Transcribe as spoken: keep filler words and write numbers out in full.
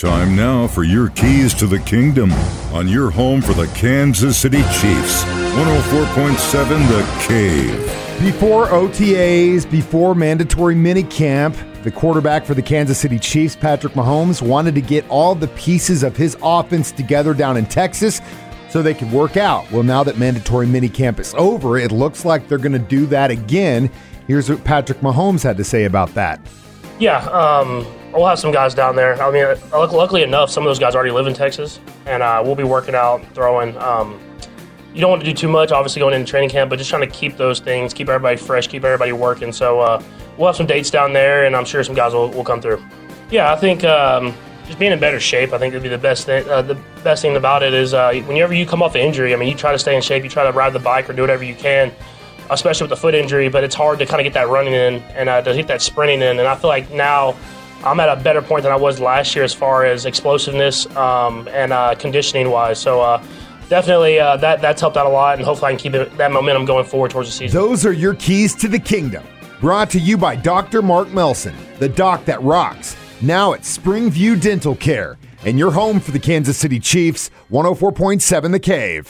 Time now for your keys to the kingdom on your home for the Kansas City Chiefs. one oh four point seven The Cave. Before O T As, before mandatory minicamp, the quarterback for the Kansas City Chiefs, Patrick Mahomes, wanted to get all the pieces of his offense together down in Texas so they could work out. Well, now that mandatory minicamp is over, it looks like they're going to do that again. Here's what Patrick Mahomes had to say about that. Yeah, um... we'll have some guys down there. I mean, luckily enough, some of those guys already live in Texas, and uh, we'll be working out, throwing. Um, you don't want to do too much, obviously, going into training camp, but just trying to keep those things, keep everybody fresh, keep everybody working. So uh, we'll have some dates down there, and I'm sure some guys will, will come through. Yeah, I think um, just being in better shape, I think would be the best thing. Uh, the best thing about it is uh, whenever you come off an injury, I mean, you try to stay in shape, you try to ride the bike or do whatever you can, especially with the foot injury, but it's hard to kind of get that running in and uh, to get that sprinting in. And I feel like now I'm at a better point than I was last year as far as explosiveness um, and uh, conditioning-wise. So uh, definitely uh, that that's helped out a lot, and hopefully I can keep it, that momentum going forward towards the season. Those are your keys to the kingdom, brought to you by Doctor Mark Melson, the doc that rocks, now at Springview Dental Care, and your home for the Kansas City Chiefs, one oh four point seven The Cave.